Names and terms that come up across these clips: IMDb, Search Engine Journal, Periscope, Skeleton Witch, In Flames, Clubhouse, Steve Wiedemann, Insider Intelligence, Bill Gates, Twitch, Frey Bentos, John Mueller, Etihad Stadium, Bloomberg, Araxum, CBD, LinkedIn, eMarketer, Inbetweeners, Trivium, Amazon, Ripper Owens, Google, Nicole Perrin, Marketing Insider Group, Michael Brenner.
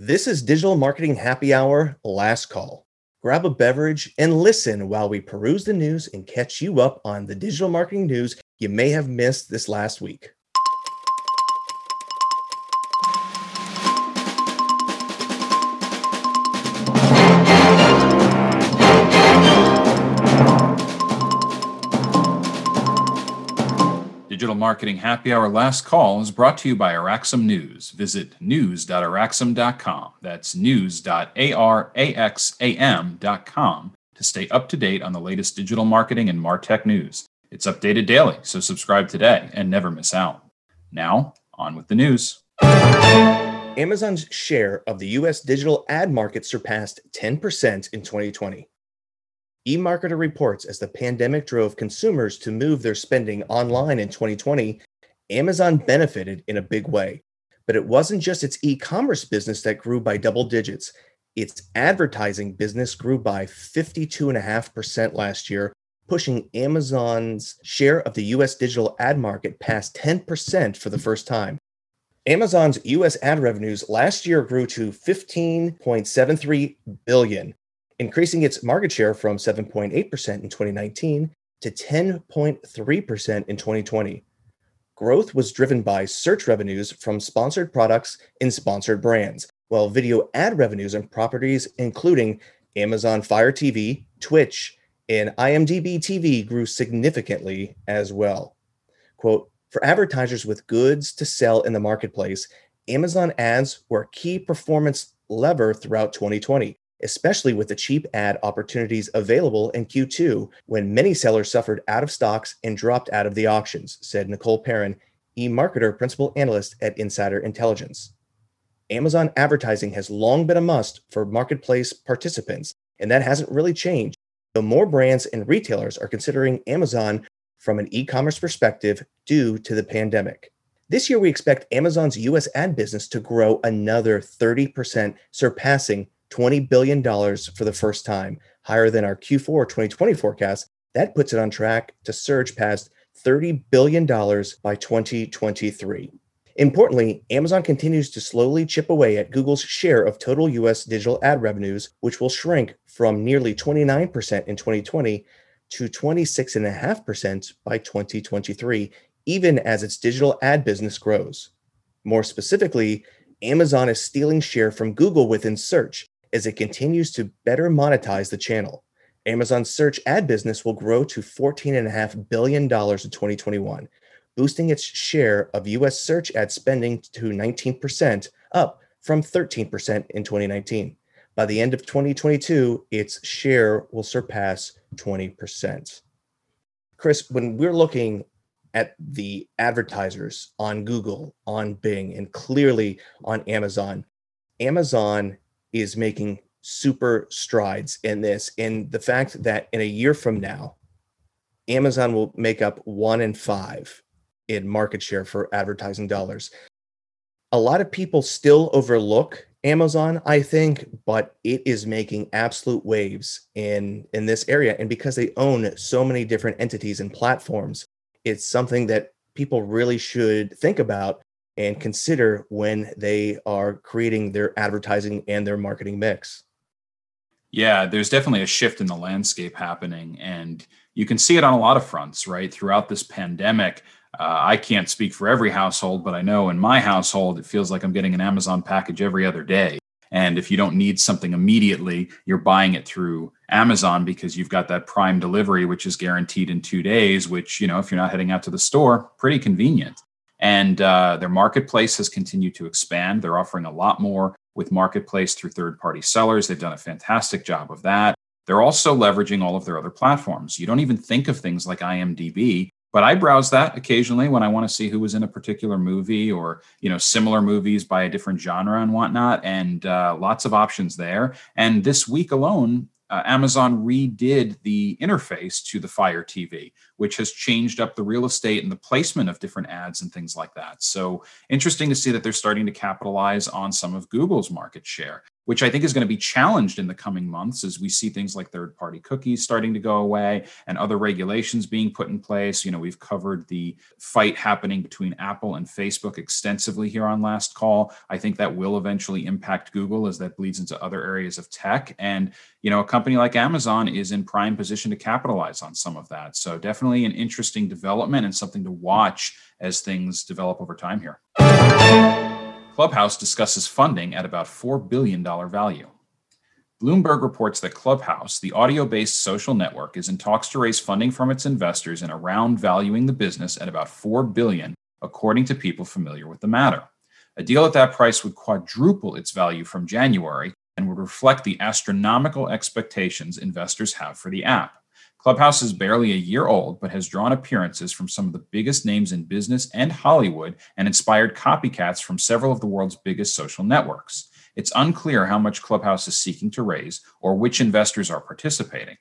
This is Digital Marketing Happy Hour Last Call. Grab a beverage and listen while we peruse the news and catch you up on the digital marketing news you may have missed this last week. Digital Marketing Happy Hour Last Call is brought to you by Araxum News. Visit news.araxum.com. That's news.araxam.com to stay up to date on the latest digital marketing and MarTech news. It's updated daily, so subscribe today and never miss out. Now, on with the news. Amazon's share of the U.S. digital ad market surpassed 10% in 2020. eMarketer reports as the pandemic drove consumers to move their spending online in 2020, Amazon benefited in a big way. But it wasn't just its e-commerce business that grew by double digits. Its advertising business grew by 52.5% last year, pushing Amazon's share of the U.S. digital ad market past 10% for the first time. Amazon's U.S. ad revenues last year grew to $15.73 billion. Increasing its market share from 7.8% in 2019 to 10.3% in 2020. Growth was driven by search revenues from sponsored products and sponsored brands, while video ad revenues and properties including Amazon Fire TV, Twitch, and IMDb TV grew significantly as well. Quote, for advertisers with goods to sell in the marketplace, Amazon ads were a key performance lever throughout 2020. Especially with the cheap ad opportunities available in Q2, when many sellers suffered out of stocks and dropped out of the auctions, said Nicole Perrin, eMarketer Principal Analyst at Insider Intelligence. Amazon advertising has long been a must for marketplace participants, and that hasn't really changed, though more brands and retailers are considering Amazon from an e-commerce perspective due to the pandemic. This year, we expect Amazon's U.S. ad business to grow another 30%, surpassing $20 billion for the first time, higher than our Q4 2020 forecast. That puts it on track to surge past $30 billion by 2023. Importantly, Amazon continues to slowly chip away at Google's share of total U.S. digital ad revenues, which will shrink from nearly 29% in 2020 to 26.5% by 2023, even as its digital ad business grows. More specifically, Amazon is stealing share from Google within search, as it continues to better monetize the channel. Amazon's search ad business will grow to $14.5 billion in 2021, boosting its share of U.S. search ad spending to 19%, up from 13% in 2019. By the end of 2022, its share will surpass 20%. Chris, when we're looking at the advertisers on Google, on Bing, and clearly on Amazon, Amazon is making super strides in this. And the fact that in a year from now, Amazon will make up 1 in 5 in market share for advertising dollars. A lot of people still overlook Amazon, I think, but it is making absolute waves in this area. And because they own so many different entities and platforms, it's something that people really should think about and consider when they are creating their advertising and their marketing mix. Yeah, there's definitely a shift in the landscape happening, and you can see it on a lot of fronts, right? Throughout this pandemic, I can't speak for every household, but I know in my household, it feels like I'm getting an Amazon package every other day. And if you don't need something immediately, you're buying it through Amazon because you've got that Prime delivery, which is guaranteed in 2 days, which, you know, if you're not heading out to the store, pretty convenient. And their marketplace has continued to expand. They're offering a lot more with marketplace through third-party sellers. They've done a fantastic job of that. They're also leveraging all of their other platforms. You don't even think of things like IMDb, but I browse that occasionally when I want to see who was in a particular movie or, you know, similar movies by a different genre and whatnot, and lots of options there. And this week alone, Amazon redid the interface to the Fire TV, which has changed up the real estate and the placement of different ads and things like that. So interesting to see that they're starting to capitalize on some of Google's market share, which I think is going to be challenged in the coming months as we see things like third-party cookies starting to go away and other regulations being put in place. You know, we've covered the fight happening between Apple and Facebook extensively here on Last Call. I think that will eventually impact Google as that bleeds into other areas of tech. And, you know, a company like Amazon is in prime position to capitalize on some of that. So definitely an interesting development and something to watch as things develop over time here. Clubhouse discusses funding at about $4 billion value. Bloomberg reports that Clubhouse, the audio-based social network, is in talks to raise funding from its investors in a round valuing the business at about $4 billion, according to people familiar with the matter. A deal at that price would quadruple its value from January and would reflect the astronomical expectations investors have for the app. Clubhouse is barely a year old, but has drawn appearances from some of the biggest names in business and Hollywood and inspired copycats from several of the world's biggest social networks. It's unclear how much Clubhouse is seeking to raise or which investors are participating.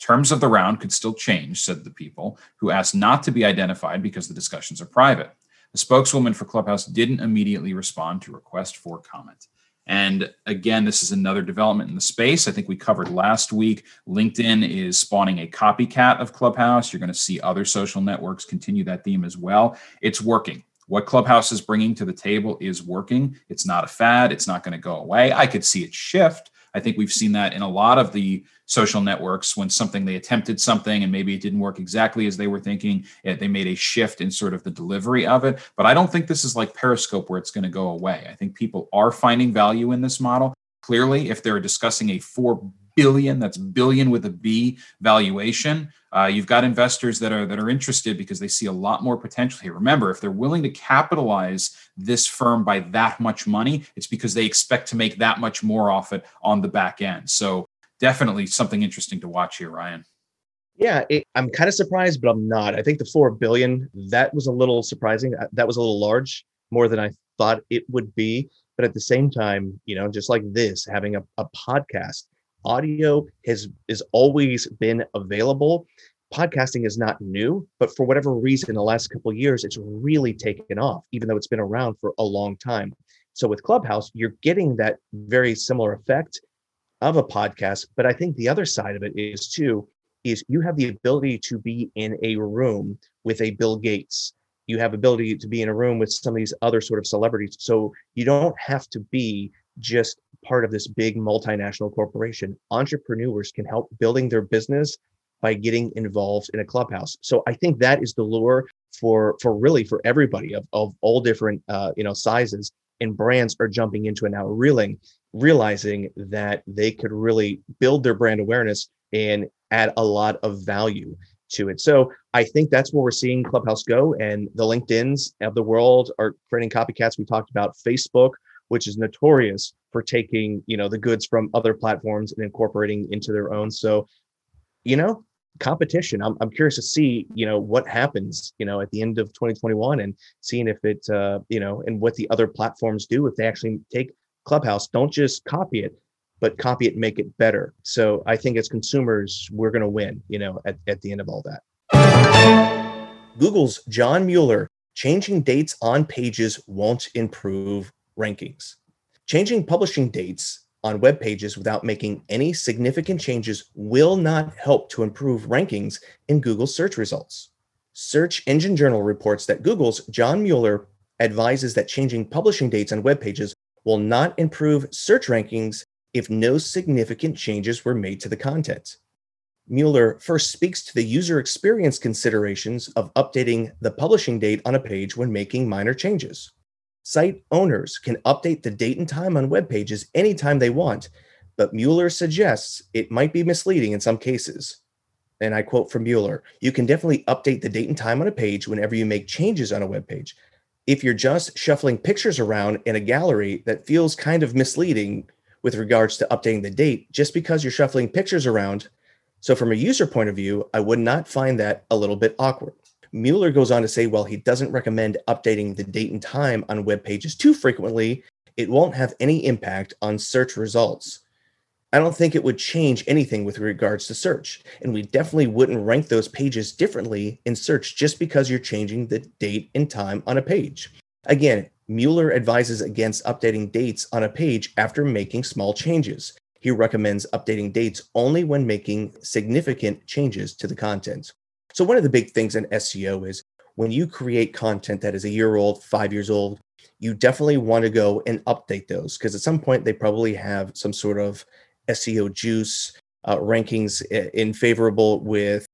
Terms of the round could still change, said the people, who asked not to be identified because the discussions are private. The spokeswoman for Clubhouse didn't immediately respond to request for comment. And again, this is another development in the space. I think we covered last week, LinkedIn is spawning a copycat of Clubhouse. You're going to see other social networks continue that theme as well. It's working. What Clubhouse is bringing to the table is working. It's not a fad. It's not going to go away. I could see it shift. I think we've seen that in a lot of the social networks when something, they attempted something and maybe it didn't work exactly as they were thinking. They made a shift in sort of the delivery of it. But I don't think this is like Periscope where it's going to go away. I think people are finding value in this model. Clearly, if they're discussing a $4 billion, that's billion with a B valuation, you've got investors that are interested because they see a lot more potential here. Remember, if they're willing to capitalize this firm by that much money, it's because they expect to make that much more off it on the back end. So definitely something interesting to watch here, Ryan. Yeah, I'm kind of surprised, but I'm not. I think the $4 billion, that was a little surprising. That was a little large, more than I thought it would be. But at the same time, you know, just like this, having a podcast, audio has always been available. Podcasting is not new, but for whatever reason, the last couple of years, it's really taken off, even though it's been around for a long time. So with Clubhouse, you're getting that very similar effect of a podcast. But I think the other side of it is you have the ability to be in a room with a Bill Gates. You have ability to be in a room with some of these other sort of celebrities. So you don't have to be just part of this big multinational corporation. Entrepreneurs can help building their business by getting involved in a Clubhouse. So I think that is the lure for everybody of all different sizes, and brands are jumping into it now, realizing that they could really build their brand awareness and add a lot of value to it. So I think that's where we're seeing Clubhouse go. And the LinkedIn's of the world are creating copycats. We talked about Facebook, which is notorious for taking, the goods from other platforms and incorporating into their own. So, competition. I'm curious to see, what happens, at the end of 2021 and seeing if it, and what the other platforms do, if they actually take Clubhouse, don't just copy it, but copy it and make it better. So I think as consumers, we're going to win, at the end of all that. Google's John Mueller, changing dates on pages won't improve rankings. Changing publishing dates on web pages without making any significant changes will not help to improve rankings in Google's search results. Search Engine Journal reports that Google's John Mueller advises that changing publishing dates on web pages will not improve search rankings if no significant changes were made to the content. Mueller first speaks to the user experience considerations of updating the publishing date on a page when making minor changes. Site owners can update the date and time on web pages anytime they want, but Mueller suggests it might be misleading in some cases. And I quote from Mueller, "You can definitely update the date and time on a page whenever you make changes on a web page. If you're just shuffling pictures around in a gallery, that feels kind of misleading with regards to updating the date just because you're shuffling pictures around. So from a user point of view, I would not find that a little bit awkward." Mueller goes on to say, while he doesn't recommend updating the date and time on web pages too frequently, it won't have any impact on search results. "I don't think it would change anything with regards to search, and we definitely wouldn't rank those pages differently in search just because you're changing the date and time on a page." Again, Mueller advises against updating dates on a page after making small changes. He recommends updating dates only when making significant changes to the content. So one of the big things in SEO is when you create content that is a year old, 5 years old, you definitely want to go and update those because at some point they probably have some sort of SEO juice, rankings in favorable with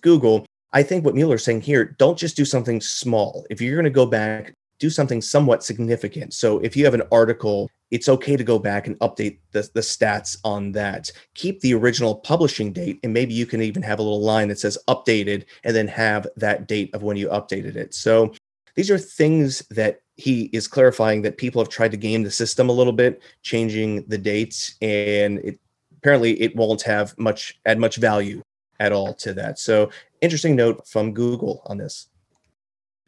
Google. I think what Mueller's saying here, don't just do something small. If you're going to go back, do something somewhat significant. So if you have an article, it's okay to go back and update the stats on that. Keep the original publishing date, and maybe you can even have a little line that says updated and then have that date of when you updated it. So these are things that he is clarifying that people have tried to game the system a little bit, changing the dates, and apparently it won't have much value at all to that. So interesting note from Google on this.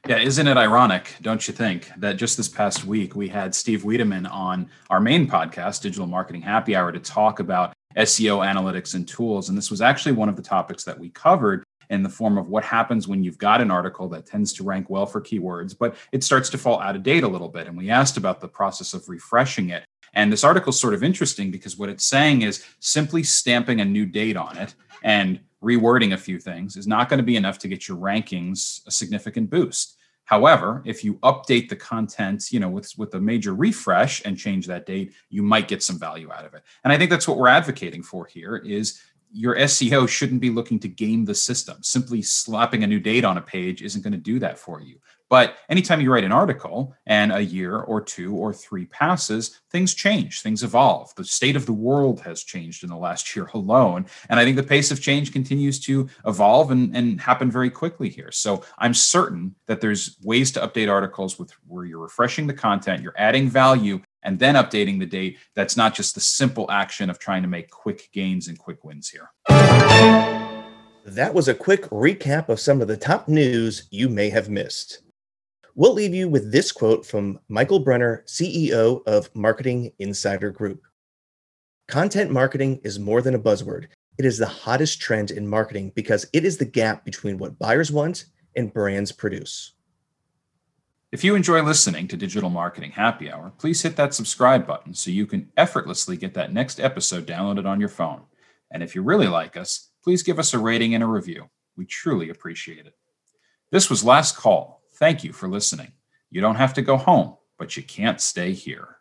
Yeah, isn't it ironic, don't you think, that just this past week we had Steve Wiedemann on our main podcast, Digital Marketing Happy Hour, to talk about SEO analytics and tools. And this was actually one of the topics that we covered in the form of what happens when you've got an article that tends to rank well for keywords, but it starts to fall out of date a little bit. And we asked about the process of refreshing it. And this article is sort of interesting because what it's saying is simply stamping a new date on it and rewording a few things is not going to be enough to get your rankings a significant boost. However, if you update the content, with a major refresh and change that date, you might get some value out of it. And I think that's what we're advocating for here is your SEO shouldn't be looking to game the system. Simply slapping a new date on a page isn't going to do that for you. But anytime you write an article and a year or two or three passes, things change, things evolve. The state of the world has changed in the last year alone. And I think the pace of change continues to evolve and happen very quickly here. So I'm certain that there's ways to update articles where you're refreshing the content, you're adding value, and then updating the date. That's not just the simple action of trying to make quick gains and quick wins here. That was a quick recap of some of the top news you may have missed. We'll leave you with this quote from Michael Brenner, CEO of Marketing Insider Group. Content marketing is more than a buzzword. It is the hottest trend in marketing because it is the gap between what buyers want and brands produce. If you enjoy listening to Digital Marketing Happy Hour, please hit that subscribe button so you can effortlessly get that next episode downloaded on your phone. And if you really like us, please give us a rating and a review. We truly appreciate it. This was Last Call. Thank you for listening. You don't have to go home, but you can't stay here.